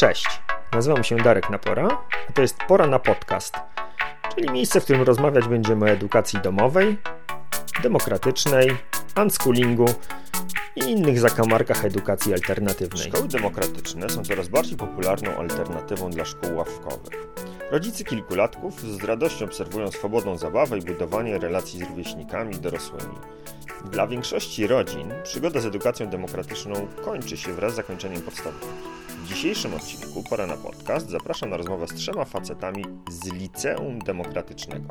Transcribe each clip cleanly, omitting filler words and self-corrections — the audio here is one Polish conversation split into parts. Cześć, nazywam się Darek Napora, a to jest Pora na Podcast, czyli miejsce, w którym rozmawiać będziemy o edukacji domowej, demokratycznej, unschoolingu i innych zakamarkach edukacji alternatywnej. Szkoły demokratyczne są coraz bardziej popularną alternatywą dla szkół ławkowych. Rodzice kilkulatków z radością obserwują swobodną zabawę i budowanie relacji z rówieśnikami i dorosłymi. Dla większości rodzin przygoda z edukacją demokratyczną kończy się wraz z zakończeniem podstawówki. W dzisiejszym odcinku Pora na Podcast zapraszam na rozmowę z trzema facetami z Liceum Demokratycznego.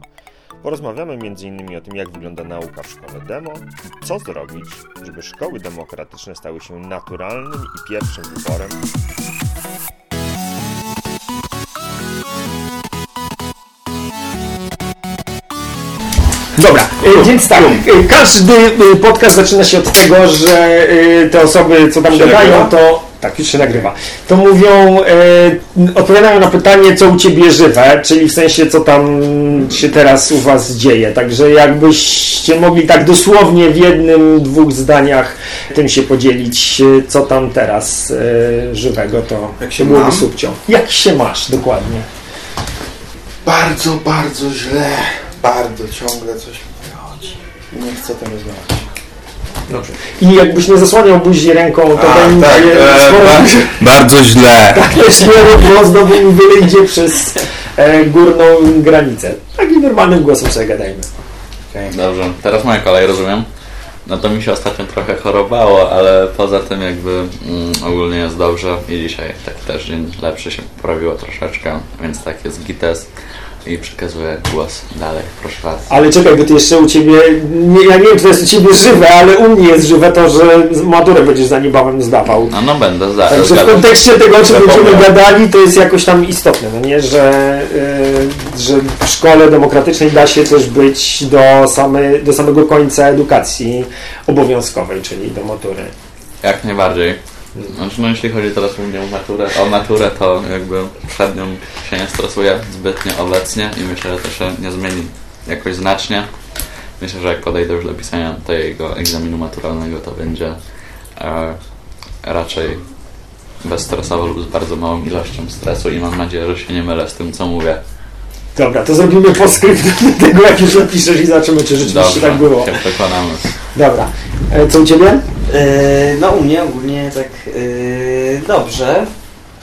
Porozmawiamy m.in. o tym, jak wygląda nauka w szkole demo i co zrobić, żeby szkoły demokratyczne stały się naturalnym i pierwszym wyborem. Dobra, więc tak, każdy podcast zaczyna się od tego, że te osoby, co tam gadają, to... Tak, już się nagrywa. To mówią, odpowiadają na pytanie, co u Ciebie żywe, czyli w sensie, co tam się teraz u Was dzieje. Także jakbyście mogli tak dosłownie w jednym, dwóch zdaniach tym się podzielić, co tam teraz żywego, to byłoby subcią. Jak się masz, dokładnie? Bardzo, bardzo źle. Bardzo ciągle coś mi chodzi. Nie chcę tego rozmawiać. Dobrze. I jakbyś nie zasłaniał buzi ręką, to będzie tak, sporo... bardzo źle. Tak, śmiało, bo znowu mi wyjdzie przez górną granicę. Takim normalnym głosem sobie gadajmy. Okay. Dobrze, teraz moja kolej, rozumiem. No to mi się ostatnio trochę chorowało, ale poza tym jakby ogólnie jest dobrze i dzisiaj taki też dzień lepszy się poprawiło troszeczkę, więc tak jest gites. I przekazuję głos dalej, proszę was. Ale czekaj, bo to jeszcze u Ciebie, ja nie wiem, czy to jest u Ciebie żywe, ale u mnie jest żywe to, że maturę będziesz za niebawem zdawał. No będę zdawał. Także w kontekście tego, o czym będziemy gadali, to jest jakoś tam istotne, no nie? Że w szkole demokratycznej da się też być do samego końca edukacji obowiązkowej, czyli do matury. Jak najbardziej. Znaczy, jeśli chodzi teraz o maturę, to jakby przed nią się nie stresuję zbytnio obecnie i myślę, że to się nie zmieni jakoś znacznie. Myślę, że jak podejdę już do pisania tego egzaminu maturalnego, to będzie raczej bezstresowo lub z bardzo małą ilością stresu i mam nadzieję, że się nie mylę z tym, co mówię. Dobra, to zrobimy postscriptum do tego, jak już napiszesz i zobaczymy, czy rzeczywiście dobrze, tak było. Dobrze, się przekonamy. Dobra, co u Ciebie? No u mnie ogólnie tak dobrze,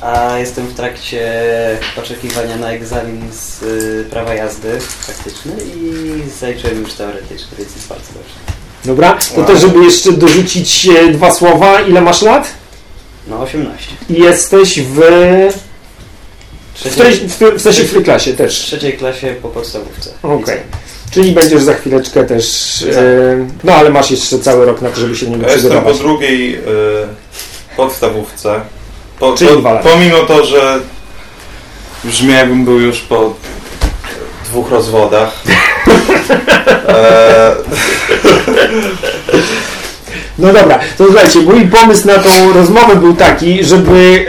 a jestem w trakcie oczekiwania na egzamin z prawa jazdy praktyczny i zaliczyłem już teoretyczny, więc jest bardzo dobrze. Dobra, to też żeby jeszcze dorzucić dwa słowa, ile masz lat? No 18. I jesteś w której klasie też? W trzeciej klasie po podstawówce. Okej. Czyli będziesz za chwileczkę też... no ale masz jeszcze cały rok na to, żeby się nie przygotować. Jestem po drugiej podstawówce. Czyli 2 lata. Pomimo to, że brzmi jakbym był już po 2 rozwodach. No dobra, to słuchajcie, mój pomysł na tą rozmowę był taki, żeby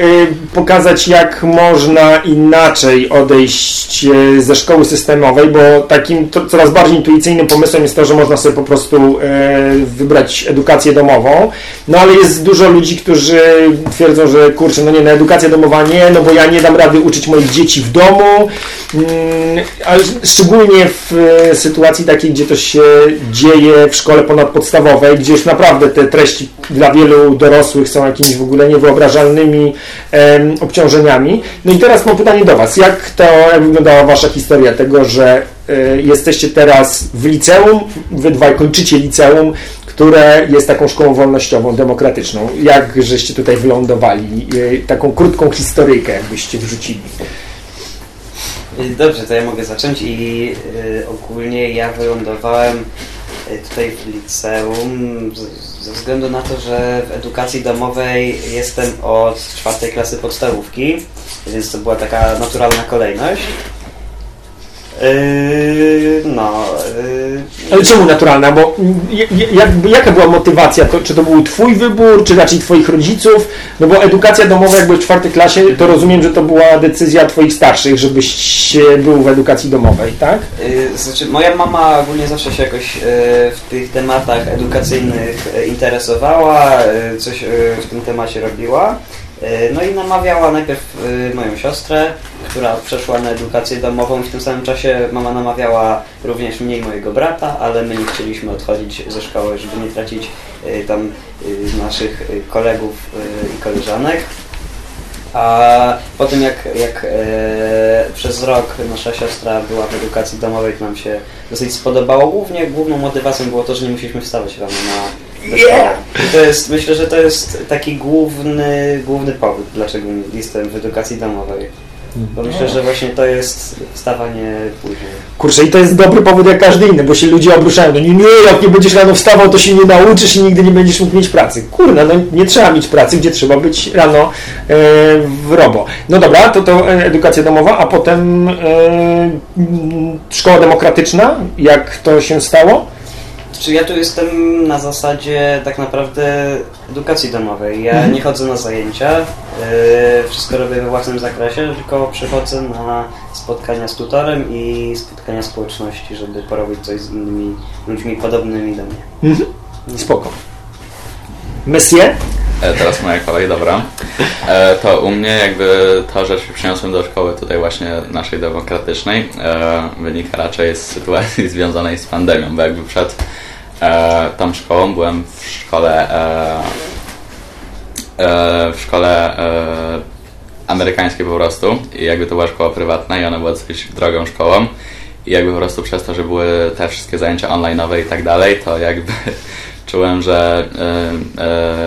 pokazać, jak można inaczej odejść ze szkoły systemowej, bo takim coraz bardziej intuicyjnym pomysłem jest to, że można sobie po prostu wybrać edukację domową, no ale jest dużo ludzi, którzy twierdzą, że kurczę, no nie, na edukację domową nie, no bo ja nie dam rady uczyć moich dzieci w domu, ale szczególnie w sytuacji takiej, gdzie to się dzieje w szkole ponadpodstawowej, gdzie już naprawdę te treści dla wielu dorosłych są jakimiś w ogóle niewyobrażalnymi obciążeniami. No i teraz mam pytanie do Was. Jak wyglądała Wasza historia tego, że jesteście teraz w liceum, Wy dwaj kończycie liceum, które jest taką szkołą wolnościową, demokratyczną. Jak żeście tutaj wylądowali? Taką krótką historyjkę jakbyście wrzucili. Dobrze, to ja mogę zacząć i ogólnie ja wylądowałem tutaj w liceum ze względu na to, że w edukacji domowej jestem od 4 klasy podstawówki, więc to była taka naturalna kolejność. Ale czemu naturalna? Bo jaka była motywacja? Czy to był Twój wybór, czy raczej Twoich rodziców? No bo edukacja domowa jakby w 4 klasie, to rozumiem, że to była decyzja Twoich starszych, żebyś był w edukacji domowej, tak? Znaczy, moja mama ogólnie zawsze się jakoś w tych tematach edukacyjnych interesowała, coś w tym temacie robiła. No i namawiała najpierw moją siostrę, która przeszła na edukację domową i w tym samym czasie mama namawiała również mnie i mojego brata, ale my nie chcieliśmy odchodzić ze szkoły, żeby nie tracić tam naszych kolegów i koleżanek. A po tym jak przez rok nasza siostra była w edukacji domowej, to nam się dosyć spodobało. Główną motywacją było to, że nie musieliśmy wstawać rano do szkoły. Myślę, że to jest taki główny powód, dlaczego jestem w edukacji domowej. Bo myślę, że właśnie to jest wstawanie później. Kurczę, i to jest dobry powód jak każdy inny, bo się ludzie obruszają. No nie, jak nie będziesz rano wstawał, to się nie nauczysz i nigdy nie będziesz mógł mieć pracy. Kurna, no nie trzeba mieć pracy, gdzie trzeba być rano w robo. No dobra, to edukacja domowa, a potem szkoła demokratyczna. Jak to się stało? Czy ja tu jestem na zasadzie tak naprawdę edukacji domowej. Ja nie chodzę na zajęcia, wszystko robię we własnym zakresie, tylko przychodzę na spotkania z tutorem i spotkania społeczności, żeby porobić coś z innymi ludźmi podobnymi do mnie. Spoko. Monsieur? Teraz moja kolej, dobra. To u mnie jakby to, że się przyniosłem do szkoły tutaj właśnie naszej demokratycznej, wynika raczej z sytuacji związanej z pandemią, bo jakby przed tą szkołą byłem w szkole amerykańskiej po prostu i jakby to była szkoła prywatna i ona była dosyć drogą szkołą i jakby po prostu przez to, że były te wszystkie zajęcia online'owe i tak dalej, to jakby czułem, że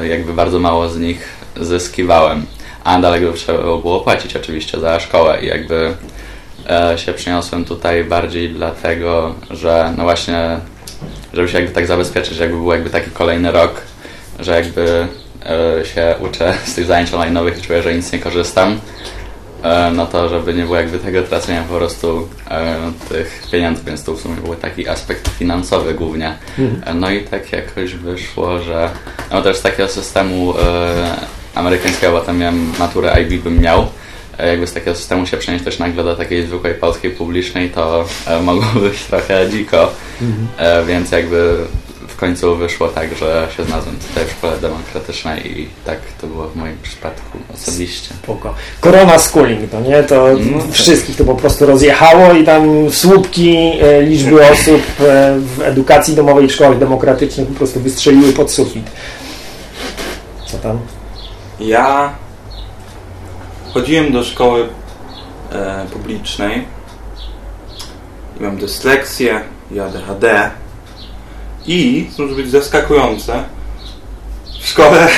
jakby bardzo mało z nich zyskiwałem, a nadal jakby trzeba było płacić oczywiście za szkołę i jakby się przyniosłem tutaj bardziej dlatego, że no właśnie, żeby się jakby tak zabezpieczyć, jakby był jakby taki kolejny rok, że jakby się uczę z tych zajęć online'owych i czuję, że nic nie korzystam, no to żeby nie było jakby tego tracenia po prostu tych pieniędzy, więc to w sumie był taki aspekt finansowy głównie. No i tak jakoś wyszło, że no też z takiego systemu amerykańskiego, bo tam miałem maturę IB bym miał, jakby z takiego systemu się przenieść też nagle do takiej zwykłej polskiej publicznej, to mogło być trochę dziko, więc jakby w końcu wyszło tak, że się znalazłem tutaj w szkole demokratycznej i tak to było w moim przypadku osobiście. Spoko. Korona schooling, to nie? To wszystkich to po prostu rozjechało i tam słupki liczby osób w edukacji domowej i szkołach demokratycznych po prostu wystrzeliły pod sufit. Co tam? Ja chodziłem do szkoły publicznej i mam dysleksję i ADHD. I, co może być zaskakujące, w szkole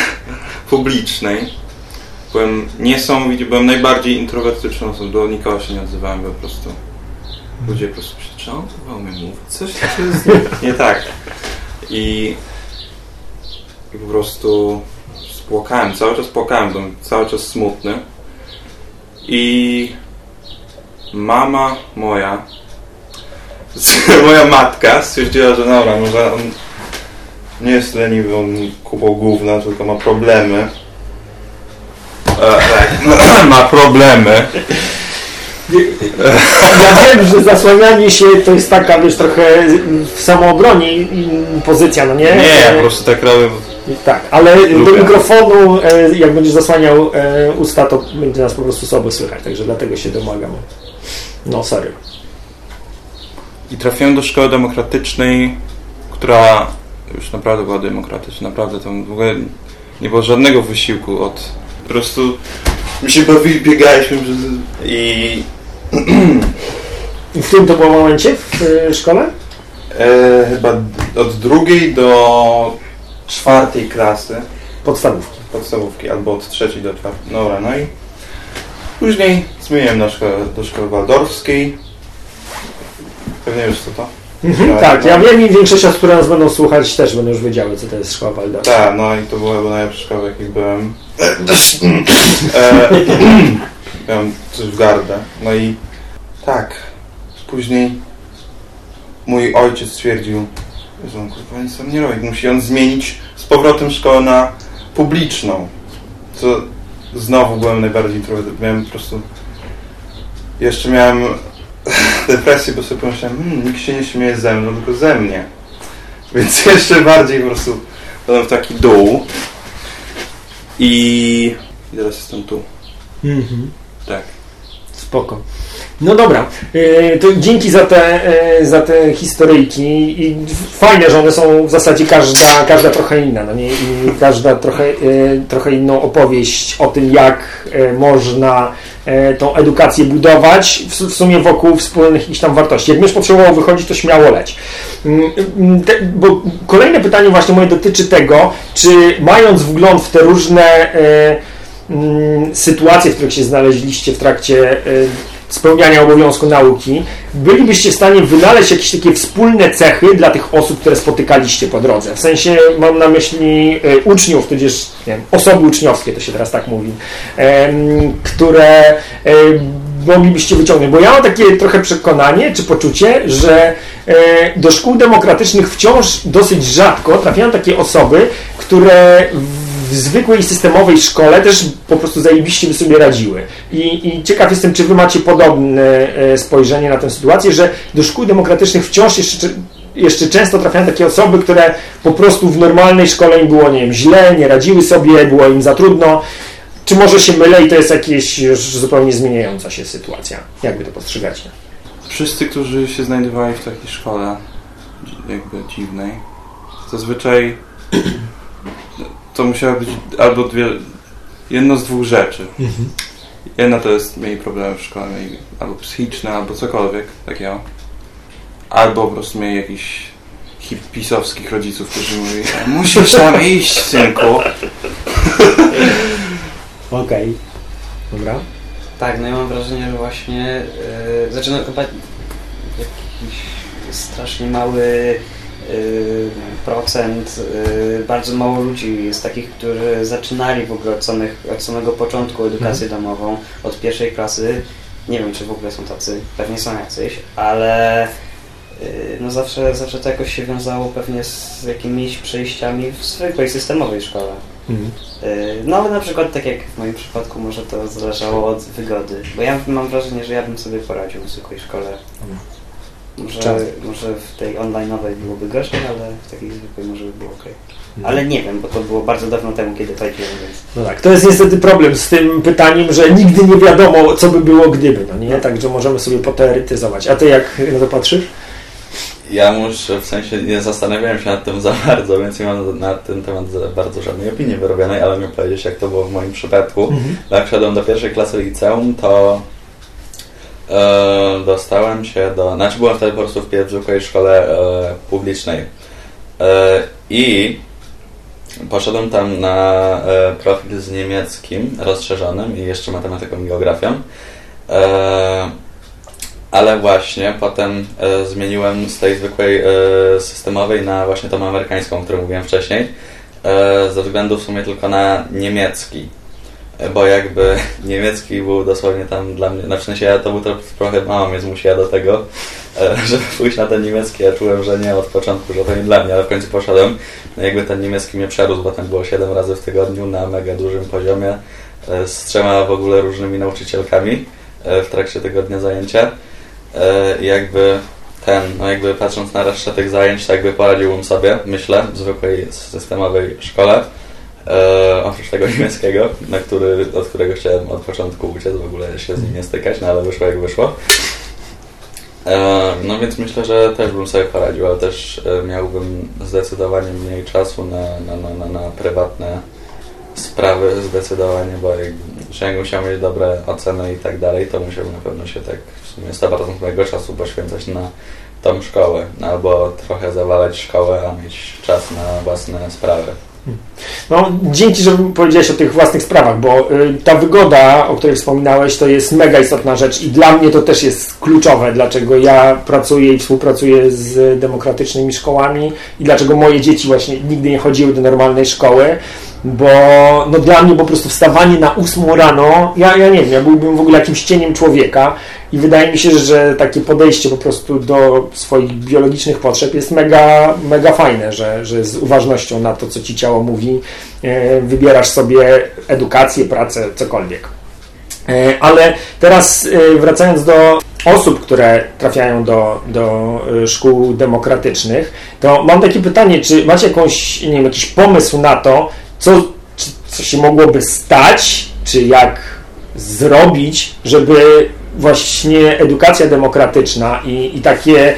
publicznej byłem niesamowicie, byłem najbardziej introwertyczną osobą, do nikogo się nie odzywałem, po prostu ludzie po prostu przytrzały, chyba umiem mówić, coś jest nie tak. I po prostu spłakałem, cały czas byłem cały czas smutny. I mama moja, moja matka stwierdziła, że dobra, może on nie jest leniwy, on kupą gówna, tylko ma problemy. Ma problemy. Ja wiem, że zasłanianie się to jest taka, wiesz, trochę w samoobronie pozycja, no nie? Nie, ja po prostu tak robię. Tak, ale lubię. Do mikrofonu, jak będziesz zasłaniał usta, to będzie nas po prostu słabo słychać, także dlatego się domagam. No, sorry. I trafiłem do szkoły demokratycznej, która już naprawdę była demokratyczna, naprawdę tam w ogóle nie było żadnego wysiłku od... Po prostu my się bawili, biegaliśmy przez... I w tym to było momencie w szkole? Chyba od 2 do 4 klasy. Podstawówki, albo od 3 do 4. Dobra, no i później zmieniłem do szkoły waldorfskiej. Pewnie już co to? Tak, ja wiem i większość osób, które nas będą słuchać, też będą już wiedziały, co to jest szkoła waldorfska. Tak, no i to była najlepsza szkoła, w jakiej byłem. Miałem coś w gardle. No i tak, później mój ojciec stwierdził, że on kurwa nic tam nie robi, musi on zmienić z powrotem szkołę na publiczną. Co znowu byłem najbardziej introwertyczny. Miałem po prostu... Jeszcze miałem... depresji, bo sobie pomyślałem, nikt się nie śmieje ze mną, tylko ze mnie. Więc jeszcze bardziej po prostu byłem w taki dół. I i teraz jestem tu. Mhm. Tak. Spoko. No dobra, to dzięki za te historyjki i fajne, że one są w zasadzie każda trochę inna, no nie? I każda trochę inną opowieść o tym, jak można tą edukację budować w sumie wokół wspólnych jakichś tam wartości. Jak będziesz potrzebował wychodzić, to śmiało leć. Bo kolejne pytanie właśnie moje dotyczy tego, czy mając wgląd w te różne sytuacje, w których się znaleźliście w trakcie spełniania obowiązku nauki, bylibyście w stanie wynaleźć jakieś takie wspólne cechy dla tych osób, które spotykaliście po drodze. W sensie mam na myśli uczniów, tudzież nie wiem, osoby uczniowskie, to się teraz tak mówi, które moglibyście wyciągnąć. Bo ja mam takie trochę przekonanie, czy poczucie, że do szkół demokratycznych wciąż dosyć rzadko trafiają takie osoby, które w zwykłej systemowej szkole też po prostu zajebiście by sobie radziły. I ciekaw jestem, czy wy macie podobne spojrzenie na tę sytuację, że do szkół demokratycznych wciąż jeszcze często trafiają takie osoby, które po prostu w normalnej szkole im było, nie wiem, źle, nie radziły sobie, było im za trudno. Czy może się mylę i to jest jakaś już zupełnie zmieniająca się sytuacja? Jak wy to postrzegacie? Wszyscy, którzy się znajdowali w takiej szkole jakby dziwnej, zazwyczaj to musiało być albo jedno z dwóch rzeczy. Mhm. Jedna to jest mieli problemy w szkole, albo psychiczne, albo cokolwiek takiego. Albo po prostu mieli jakichś hipisowskich rodziców, którzy mówili, musisz tam iść, synku. Okej. Dobra. Tak, no ja mam wrażenie, że właśnie zaczyna chyba jakiś strasznie mały procent, bardzo mało ludzi jest takich, którzy zaczynali w ogóle od samego początku edukację domową, od pierwszej klasy. Nie wiem, czy w ogóle są tacy, pewnie są jacyś, ale no zawsze to jakoś się wiązało pewnie z jakimiś przejściami w zwykłej systemowej szkole. Mhm. No ale na przykład tak jak w moim przypadku może to zależało od wygody, bo ja mam wrażenie, że ja bym sobie poradził w zwykłej szkole. Może w tej online'owej byłoby gorzej, ale w takiej zwykłej może by było okej. Ale nie wiem, bo to było bardzo dawno temu, kiedy to idziemy, więc... No tak, to jest niestety problem z tym pytaniem, że nigdy nie wiadomo, co by było gdyby, no nie? Także możemy sobie poteoretyzować. A ty jak na to patrzysz? Ja muszę, w sensie nie zastanawiałem się nad tym za bardzo, więc nie mam na ten temat za bardzo żadnej opinii wyrobionej, ale miałem powiedzieć, jak to było w moim przypadku. Jak szedłem do pierwszej klasy liceum, to dostałem się do... Znaczy byłem wtedy po prostu w zwykłej szkole publicznej i poszedłem tam na profil z niemieckim rozszerzonym i jeszcze matematyką i geografią, ale właśnie potem zmieniłem z tej zwykłej systemowej na właśnie tą amerykańską, o której mówiłem wcześniej, ze względu w sumie tylko na niemiecki. Bo jakby niemiecki był dosłownie tam dla mnie, w sensie ja to był trochę mała mnie zmusiła do tego, żeby pójść na ten niemiecki. Ja czułem, że nie od początku, że to nie dla mnie, ale w końcu poszedłem. No jakby ten niemiecki mnie przerósł, bo tam było 7 razy w tygodniu na mega dużym poziomie z 3 w ogóle różnymi nauczycielkami w trakcie tygodnia zajęcia. Jakby ten, no jakby patrząc na resztę tych zajęć, to jakby poradziłbym sobie, myślę, w zwykłej systemowej szkole. Oprócz tego niemieckiego, od którego chciałem od początku uciec, w ogóle się z nim nie stykać, no ale wyszło jak wyszło. No więc myślę, że też bym sobie poradził, ale też miałbym zdecydowanie mniej czasu na prywatne sprawy, zdecydowanie, bo jakbym chciał mieć dobre oceny i tak dalej, to musiałbym na pewno się tak w sumie 100% mojego czasu poświęcać na tą szkołę, albo trochę zawalać szkołę, a mieć czas na własne sprawy. No, dzięki, że powiedziałeś o tych własnych sprawach, bo ta wygoda, o której wspominałeś, to jest mega istotna rzecz i dla mnie to też jest kluczowe, dlaczego ja pracuję i współpracuję z demokratycznymi szkołami i dlaczego moje dzieci właśnie nigdy nie chodziły do normalnej szkoły, bo no, dla mnie po prostu wstawanie na 8 rano, ja nie wiem, ja byłbym w ogóle jakimś cieniem człowieka i wydaje mi się, że takie podejście po prostu do swoich biologicznych potrzeb jest mega, mega fajne, że z uważnością na to, co ci ciało mówi, wybierasz sobie edukację, pracę, cokolwiek. Ale teraz wracając do osób, które trafiają do szkół demokratycznych, to mam takie pytanie, czy macie jakiś pomysł na to, co się mogłoby stać, czy jak zrobić, żeby właśnie edukacja demokratyczna i takie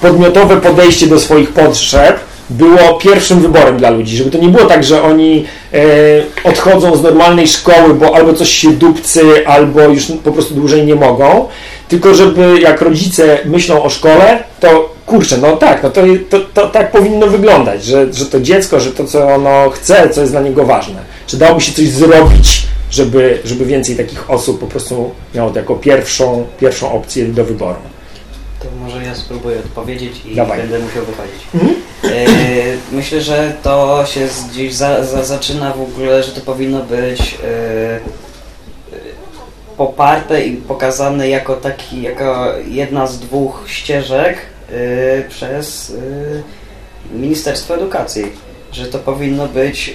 podmiotowe podejście do swoich potrzeb było pierwszym wyborem dla ludzi, żeby to nie było tak, że oni odchodzą z normalnej szkoły, bo albo coś się dupcy, albo już po prostu dłużej nie mogą, tylko żeby jak rodzice myślą o szkole, to kurczę, no tak, no to tak powinno wyglądać, że to dziecko, że to, co ono chce, co jest dla niego ważne. Czy dałoby się coś zrobić, żeby więcej takich osób po prostu miało to jako pierwszą opcję do wyboru? To może ja spróbuję odpowiedzieć i będę musiał wychodzić. Myślę, że to się gdzieś zaczyna w ogóle, że to powinno być poparte i pokazane jako taki, jako jedna z dwóch ścieżek przez Ministerstwo Edukacji. Że to powinno być,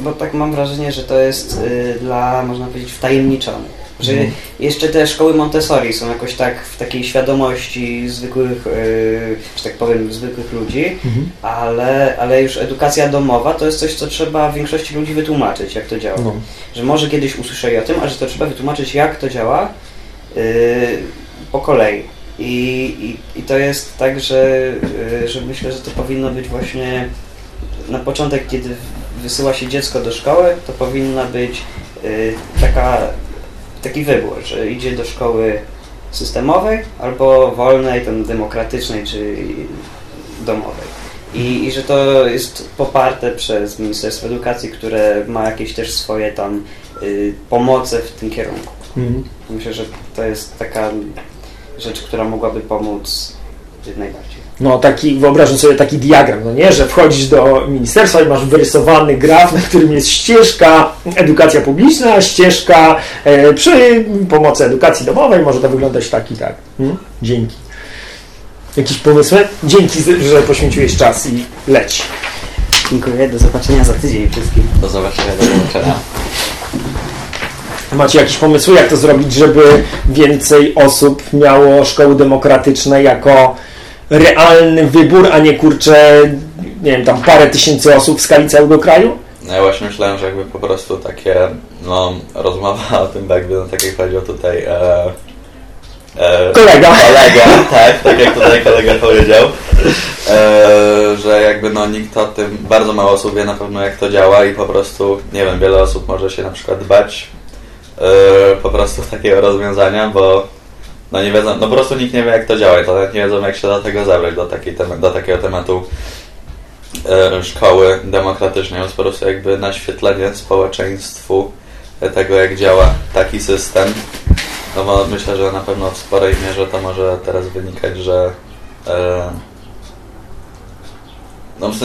bo tak mam wrażenie, że to jest dla, można powiedzieć, wtajemniczone. Że jeszcze te szkoły Montessori są jakoś tak w takiej świadomości zwykłych, że tak powiem, zwykłych ludzi, ale już edukacja domowa to jest coś, co trzeba większości ludzi wytłumaczyć, jak to działa. No. Że może kiedyś usłyszeli o tym, a że to trzeba wytłumaczyć, jak to działa po kolei. I to jest tak, że myślę, że to powinno być właśnie na początek, kiedy wysyła się dziecko do szkoły, to powinna być taki wybór, że idzie do szkoły systemowej albo wolnej, tam demokratycznej czy domowej. I że to jest poparte przez Ministerstwo Edukacji, które ma jakieś też swoje tam pomoce w tym kierunku. Myślę, że to jest taka rzecz, która mogłaby pomóc najbardziej. No taki, wyobrażam sobie taki diagram, no nie, że wchodzisz do ministerstwa i masz wyrysowany graf, na którym jest ścieżka edukacja publiczna, ścieżka przy pomocy edukacji domowej, może to wyglądać tak i tak. Dzięki. Jakieś pomysły? Dzięki, że poświęciłeś czas i leć. Dziękuję, do zobaczenia za tydzień wszystkim. Do zobaczenia, do zobaczenia. Macie jakieś pomysły, jak to zrobić, żeby więcej osób miało szkoły demokratyczne jako realny wybór, a nie kurczę, nie wiem, tam parę tysięcy osób w skali całego kraju? No ja właśnie myślałem, że jakby po prostu takie, no, rozmowa o tym, tak jak powiedział tutaj kolega, tak jak tutaj kolega powiedział, że jakby no nikt o tym, bardzo mało osób wie na pewno, jak to działa i po prostu, nie wiem, wiele osób może się na przykład bać po prostu takiego rozwiązania, bo no nie wiedzą, no po prostu nikt nie wie, jak to działa i to nawet nie wiedzą, jak się do tego zabrać, do takiego tematu szkoły demokratycznej. Jest po prostu jakby naświetlenie społeczeństwu tego, jak działa taki system. No bo myślę, że na pewno w sporej mierze to może teraz wynikać, że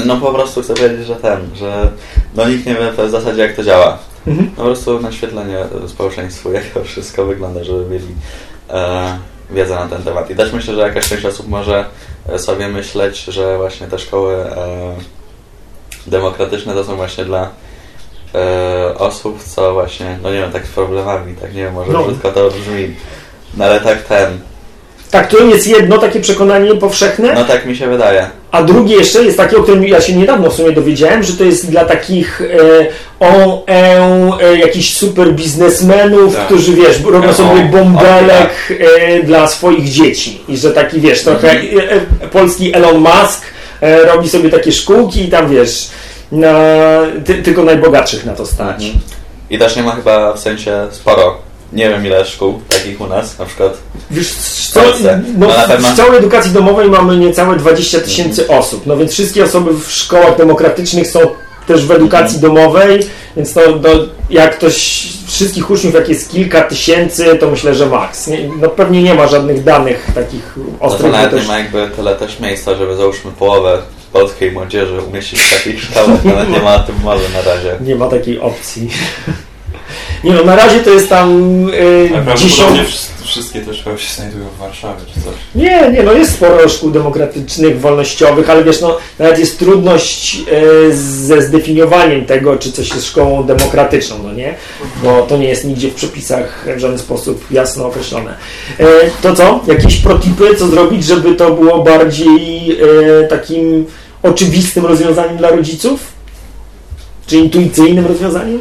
no po prostu chcę powiedzieć, że no nikt nie wie w zasadzie, jak to działa. No po prostu naświetlenie społeczeństwu, jak to wszystko wygląda, żeby mieli wiedzę na ten temat. I też myślę, że jakaś część osób może sobie myśleć, że właśnie te szkoły demokratyczne to są właśnie dla osób, co właśnie, no nie wiem, tak z problemami, tak nie wiem, może brzydko to brzmi, no ale tak ten... Tak, to jest jedno takie przekonanie powszechne? No tak mi się wydaje. A drugie jeszcze jest takie, o którym ja się niedawno w sumie dowiedziałem, że to jest dla takich jakichś super biznesmenów, tak, którzy, wiesz, robią sobie bąbelek dla swoich dzieci. I że taki, wiesz, trochę polski Elon Musk robi sobie takie szkółki i tam, wiesz, tylko najbogatszych na to stać. I też nie ma chyba w sensie sporo. Nie wiem, ile szkół takich u nas, na przykład. Wiesz, w całej edukacji domowej mamy niecałe 20 tysięcy osób, no więc wszystkie osoby w szkołach demokratycznych są też w edukacji domowej, więc jak ktoś, wszystkich uczniów, jak jest kilka tysięcy, to myślę, że maks. No pewnie nie ma żadnych danych takich ostrych. No to nawet nie ma jakby tyle też miejsca, żeby załóżmy połowę polskiej młodzieży umieścić w takich szkołach, nawet nie ma o tym mowy na razie. Nie ma takiej opcji. Nie no, na razie to jest tam wszystkie te szkoły się znajdują w Warszawie czy coś. Nie, no jest sporo szkół demokratycznych, wolnościowych, ale wiesz, no nawet jest trudność ze zdefiniowaniem tego, czy coś jest szkołą demokratyczną, no nie? Bo to nie jest nigdzie w przepisach w żaden sposób jasno określone. To co? Jakieś protipy, co zrobić, żeby to było bardziej takim oczywistym rozwiązaniem dla rodziców? Czy intuicyjnym rozwiązaniem?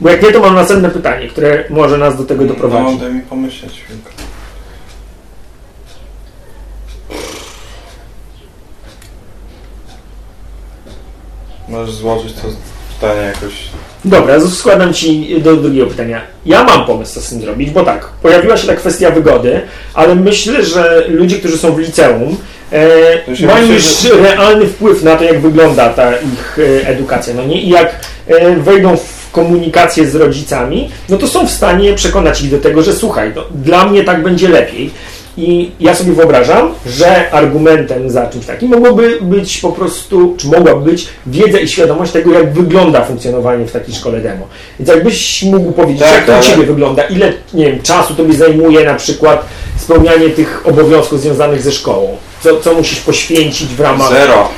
Bo jak nie, to mam następne pytanie, które może nas do tego doprowadzić. No, daj mi pomyśleć chwilkę. Możesz złożyć to pytanie jakoś... Dobra, składam ci do drugiego pytania. Ja mam pomysł, co z tym zrobić, bo tak, pojawiła się ta kwestia wygody, ale myślę, że ludzie, którzy są w liceum, mają już realny wpływ na to, jak wygląda ta ich edukacja. No nie? I jak wejdą w komunikację z rodzicami, no to są w stanie przekonać ich do tego, że słuchaj, no, dla mnie tak będzie lepiej. I ja sobie wyobrażam, że argumentem za czymś takim mogłoby być po prostu, czy mogłaby być wiedza i świadomość tego, jak wygląda funkcjonowanie w takiej szkole demo. Więc jakbyś mógł powiedzieć, tak, jak to u Ciebie wygląda, ile, nie wiem, czasu Tobie zajmuje na przykład spełnianie tych obowiązków związanych ze szkołą? Co musisz poświęcić w ramach... Zero.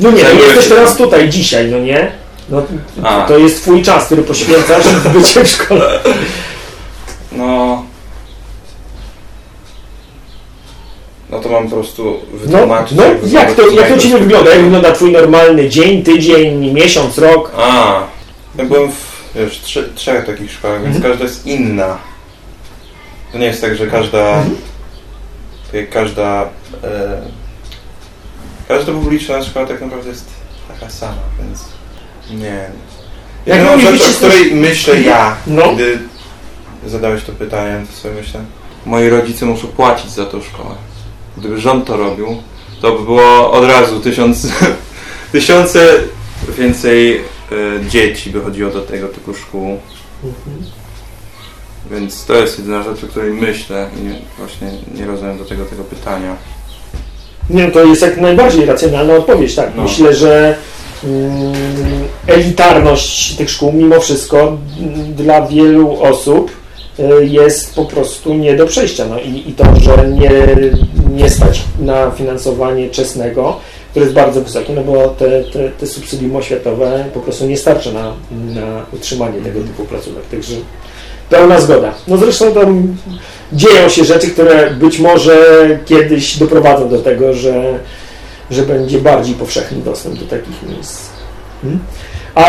No nie, no jesteś teraz tutaj, dzisiaj, no nie? No, to jest Twój czas, który poświęcasz w bycie w szkole. No... No to mam po prostu wytłumaczyć. No, jak to Ci wygląda? Jak wygląda Twój normalny dzień, tydzień, miesiąc, rok? Ja byłem w już trzech takich szkołach, więc każda jest inna. To nie jest tak, że każda publiczna szkoła tak naprawdę jest taka sama, więc nie. Jedyną rzecz, o której myślę gdy zadałeś to pytanie, to sobie myślę, moi rodzice muszą płacić za tą szkołę. Gdyby rząd to robił, to by było od razu tysiące więcej dzieci by chodziło do tego typu szkół. Więc to jest jedyna rzecz, o której myślę i właśnie nie rozumiem do tego pytania. Nie, to jest jak najbardziej racjonalna odpowiedź, tak. No. Myślę, że elitarność tych szkół mimo wszystko dla wielu osób jest po prostu nie do przejścia. No i to, że nie stać na finansowanie czesnego, które jest bardzo wysokie, no bo te subsydium oświatowe po prostu nie starczy na utrzymanie tego typu placówek. Także pełna zgoda. No zresztą tam dzieją się rzeczy, które być może kiedyś doprowadzą do tego, że będzie bardziej powszechny dostęp do takich miejsc. A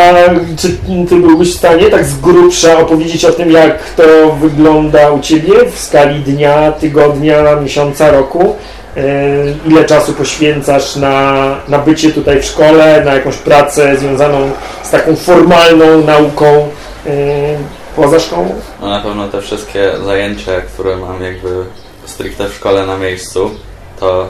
czy Ty byłbyś w stanie tak z grubsza opowiedzieć o tym, jak to wygląda u Ciebie w skali dnia, tygodnia, miesiąca, roku? Ile czasu poświęcasz na bycie tutaj w szkole, na jakąś pracę związaną z taką formalną nauką poza szkołą? No na pewno te wszystkie zajęcia, które mam jakby stricte w szkole na miejscu, to...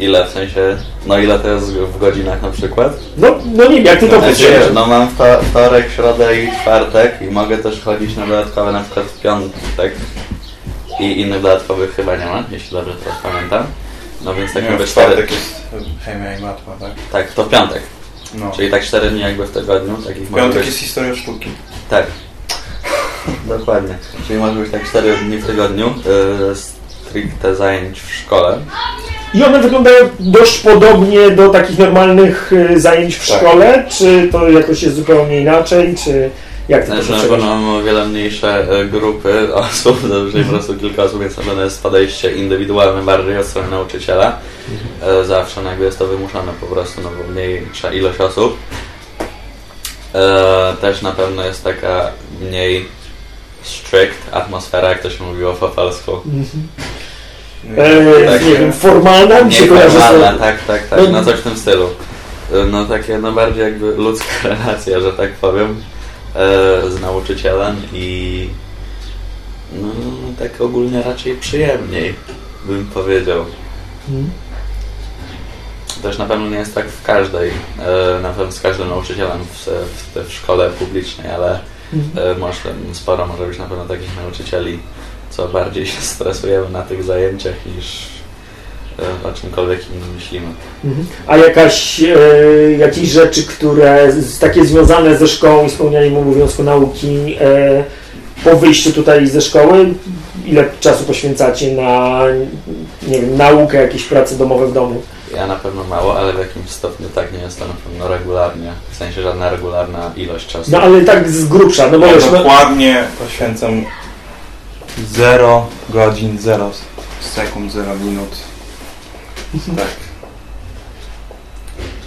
Ile, w sensie, no ile to jest w godzinach na przykład? No nie wiem, jak Ty to wyciągasz? No mam wtorek, środę i czwartek i mogę też chodzić na dodatkowe, na przykład w piątek i innych dodatkowych chyba nie ma, jeśli dobrze teraz pamiętam. No więc tak jakby czwartek jest chemia i matma, tak? Tak, to w piątek. No. Czyli tak 4 dni jakby w tygodniu. W piątek jest historia sztuki. Tak, dokładnie. Czyli może być tak 4 dni w tygodniu stricte zajęć w szkole. I one wyglądają dość podobnie do takich normalnych zajęć w szkole, czy to jakoś jest zupełnie inaczej, czy jak to jest? Znaczy, mam o wiele mniejsze grupy osób, czyli po prostu kilka osób, więc na pewno jest podejście indywidualne bardziej od strony nauczyciela. Zawsze jakby jest to wymuszone po prostu, no bo mniejsza ilość osób. Też na pewno jest taka mniej strict atmosfera, jak to się mówiło po polsku. Nie wiem, formalna? Nieformalna, tak, no coś w tym stylu. No takie, no bardziej jakby ludzka relacja, że tak powiem, z nauczycielem i no tak ogólnie raczej przyjemniej, bym powiedział. Też na pewno nie jest tak w każdej, na pewno z każdym nauczycielem w szkole publicznej, ale sporo może być na pewno takich nauczycieli, co bardziej się stresujemy na tych zajęciach niż o czymkolwiek innym myślimy. A jakieś rzeczy, które takie związane ze szkołą i spełnianiem obowiązku nauki po wyjściu tutaj ze szkoły, ile czasu poświęcacie na nie wiem, naukę, jakieś prace domowe w domu? Ja na pewno mało, ale w jakimś stopniu tak, nie jest to na pewno regularnie, w sensie żadna regularna ilość czasu. No ale tak z grubsza, no bo już... Dokładnie poświęcam 0 godzin, 0 sekund, 0 minut. Tak.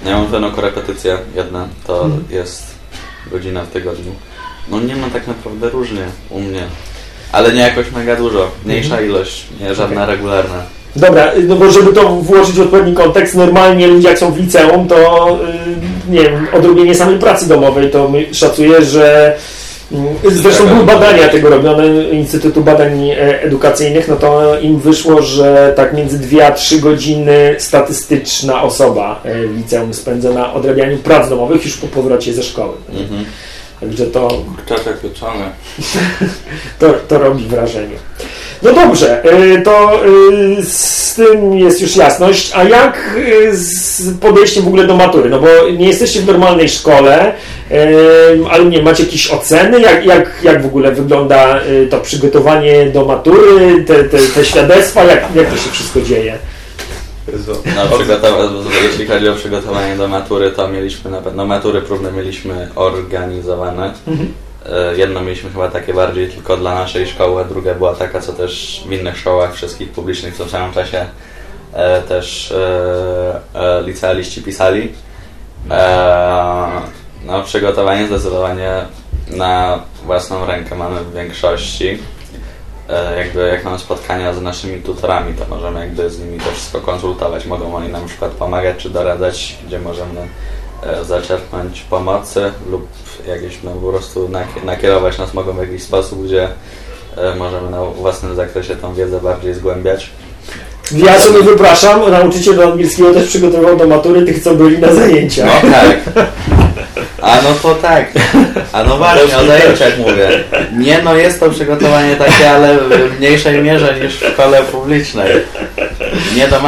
Ja mam pewną korepetycję jedna, to jest godzina w tygodniu. No nie ma tak naprawdę różnie u mnie, ale nie jakoś mega dużo, mniejsza ilość, nie żadna regularna. Dobra, no bo żeby to włożyć w odpowiedni kontekst, normalnie ludzie jak są w liceum, to nie wiem, odrobienie samej pracy domowej, to my szacuję, że zresztą były badania tego robione Instytutu Badań Edukacyjnych, no to im wyszło, że tak między 2-3 godziny statystyczna osoba w liceum spędza na odrabianiu prac domowych już po powrocie ze szkoły. Mhm. Także to... Kurczaczek pieczony. To robi wrażenie. No dobrze, to z tym jest już jasność. A jak z podejściem w ogóle do matury? No bo nie jesteście w normalnej szkole, ale nie macie jakieś oceny? Jak w ogóle wygląda to przygotowanie do matury, te świadectwa? Jak to się wszystko dzieje? Jeśli chodzi o przygotowanie do matury, to mieliśmy na pewno matury próbne mieliśmy organizowane. Jedno mieliśmy chyba takie bardziej tylko dla naszej szkoły, a druga była taka, co też w innych szkołach wszystkich publicznych co w samym czasie też licealiści pisali. No, przygotowanie zdecydowanie na własną rękę mamy w większości. Jak mamy spotkania z naszymi tutorami, to możemy z nimi to wszystko konsultować. Mogą oni nam na przykład pomagać czy doradzać, gdzie możemy zaczerpnąć pomocy lub jakieś po prostu nakierować nas mogą w jakiś sposób, gdzie możemy na własnym zakresie tą wiedzę bardziej zgłębiać. Ja sobie wypraszam, nauczyciel angielskiego też przygotował do matury tych, co byli na zajęciach. No tak. A no to tak. A no właśnie, o zajęciach mówię. Nie, no jest to przygotowanie takie, ale w mniejszej mierze niż w szkole publicznej. Nie, to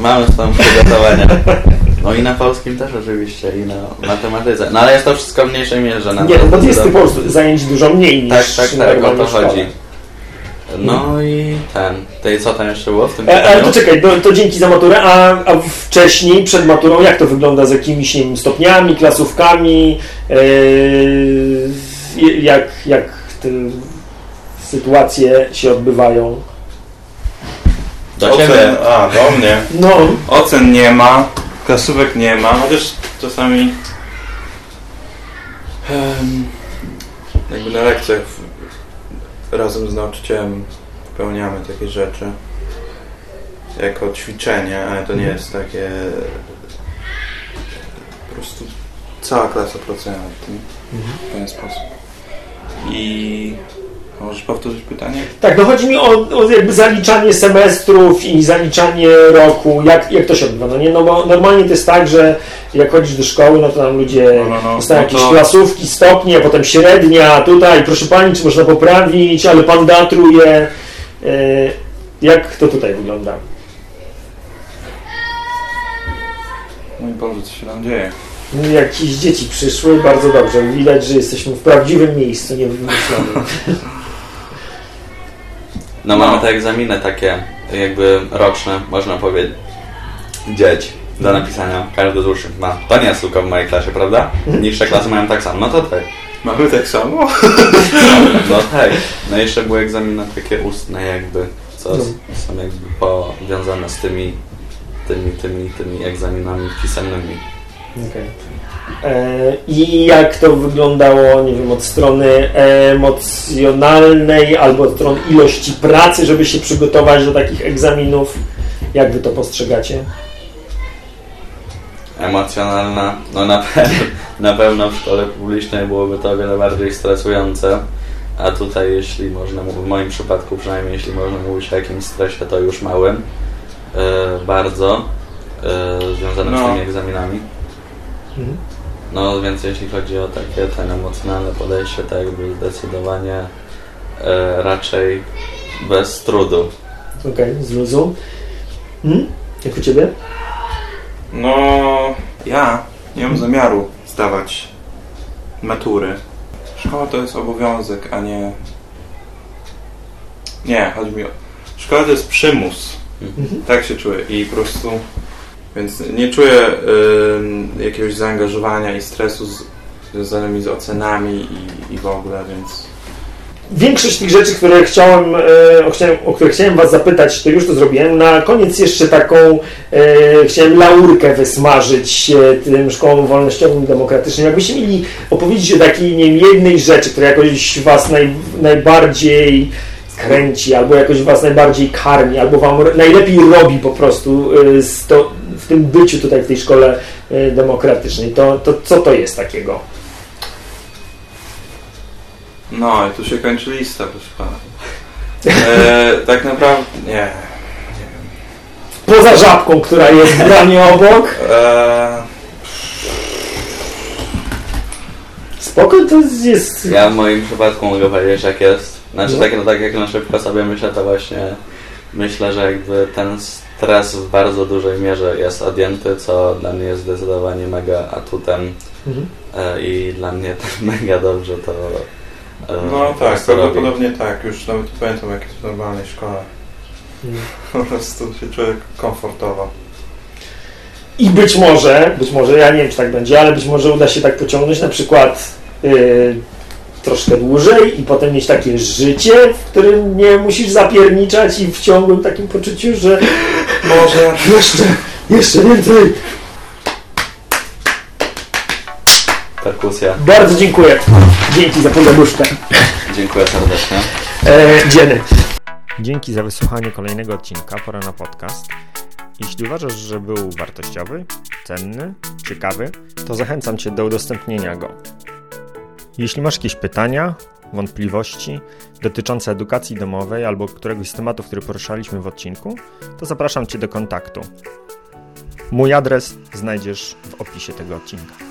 mamy tam przygotowania. No i na polskim też oczywiście, i na matematyce. No ale jest to wszystko w mniejszej mierze. Nie, bo jest po prostu zajęć dużo mniej niż tak, o to chodzi. No i co tam jeszcze było w tym pytaniu? Ale to czekaj, to dzięki za maturę, a wcześniej, przed maturą, jak to wygląda z jakimiś, nie wiem, stopniami, klasówkami? Jak te sytuacje się odbywają? Do mnie. No. Ocen nie ma, klasówek nie ma, chociaż czasami na lekcjach razem z nauczycielem wypełniamy takie rzeczy jako ćwiczenie, ale to nie jest takie po prostu cała klasa pracuje nad tym w ten sposób. I możesz powtórzyć pytanie? Tak, no chodzi mi o zaliczanie semestrów i zaliczanie roku, jak to się odbywa, no nie? No bo normalnie to jest tak, że jak chodzisz do szkoły, no to nam ludzie dostają jakieś klasówki, stopnie, potem średnia, tutaj, proszę pani, czy można poprawić, ale pan datruje. Jak to tutaj wygląda? No i Boże, co się nam dzieje? Jakieś dzieci przyszły, bardzo dobrze. Widać, że jesteśmy w prawdziwym miejscu, nie wymyślonym. No mamy te egzaminy takie roczne, można powiedzieć, do napisania. Każdy z uczniów ma. To nie jest tylko w mojej klasie, prawda? Niższe klasy mają tak samo. No to tak. Mamy tak samo? No tak. No jeszcze były egzaminy takie ustne co są powiązane z tymi egzaminami pisemnymi. Okay. I jak to wyglądało, nie wiem, od strony emocjonalnej albo od strony ilości pracy, żeby się przygotować do takich egzaminów? Jak wy to postrzegacie? Emocjonalna? No na pewno w szkole publicznej byłoby to o wiele bardziej stresujące, a tutaj jeśli można, w moim przypadku przynajmniej, jeśli można mówić o jakimś stresie, to już małym, bardzo związanym z tymi egzaminami. No więc jeśli chodzi o takie emocjonalne podejście, to zdecydowanie raczej bez trudu. Okej, z luzu. Jak u ciebie? No, ja nie mam zamiaru zdawać matury. Szkoła to jest obowiązek, a nie... Nie, chodzi mi o... Szkoła to jest przymus. Tak się czuję i po prostu... Więc nie czuję jakiegoś zaangażowania i stresu związanymi z ocenami i w ogóle, więc Większość tych rzeczy, które o które chciałem was zapytać, to już to zrobiłem. Na koniec jeszcze taką chciałem laurkę wysmażyć tym szkołom wolnościowym, demokratycznym. Jakbyście mieli opowiedzieć o takiej, nie wiem, jednej rzeczy, która jakoś was najbardziej kręci, albo jakoś was najbardziej karmi, albo wam najlepiej robi po prostu w tym byciu tutaj w tej szkole demokratycznej, to co to jest takiego? No i tu się kończy lista, proszę pana. Tak naprawdę... Nie wiem. Poza żabką, która jest w branie obok. Spokój to jest... Ja w moim przypadku mogę powiedzieć, jak jest. Znaczy no. tak jak na szybko sobie myślę, to właśnie myślę, że jakby ten stres w bardzo dużej mierze jest odjęty, co dla mnie jest zdecydowanie mega atutem. Mhm. I dla mnie to mega dobrze to... No tak, prawdopodobnie tak. Już nawet pamiętam, jak jest w normalnej szkole. Po prostu się człowiek komfortowo. I być może, ja nie wiem, czy tak będzie, ale być może uda się tak pociągnąć na przykład troszkę dłużej i potem mieć takie życie, w którym nie musisz zapierniczać i w ciągłym takim poczuciu, że może jeszcze więcej. Perkusja. Bardzo dziękuję. Dzięki za podróżkę. Dziękuję serdecznie. Dzięki. Dzięki za wysłuchanie kolejnego odcinka Pora na Podcast. Jeśli uważasz, że był wartościowy, cenny, ciekawy, to zachęcam Cię do udostępnienia go. Jeśli masz jakieś pytania, wątpliwości dotyczące edukacji domowej albo któregoś z tematów, który poruszaliśmy w odcinku, to zapraszam Cię do kontaktu. Mój adres znajdziesz w opisie tego odcinka.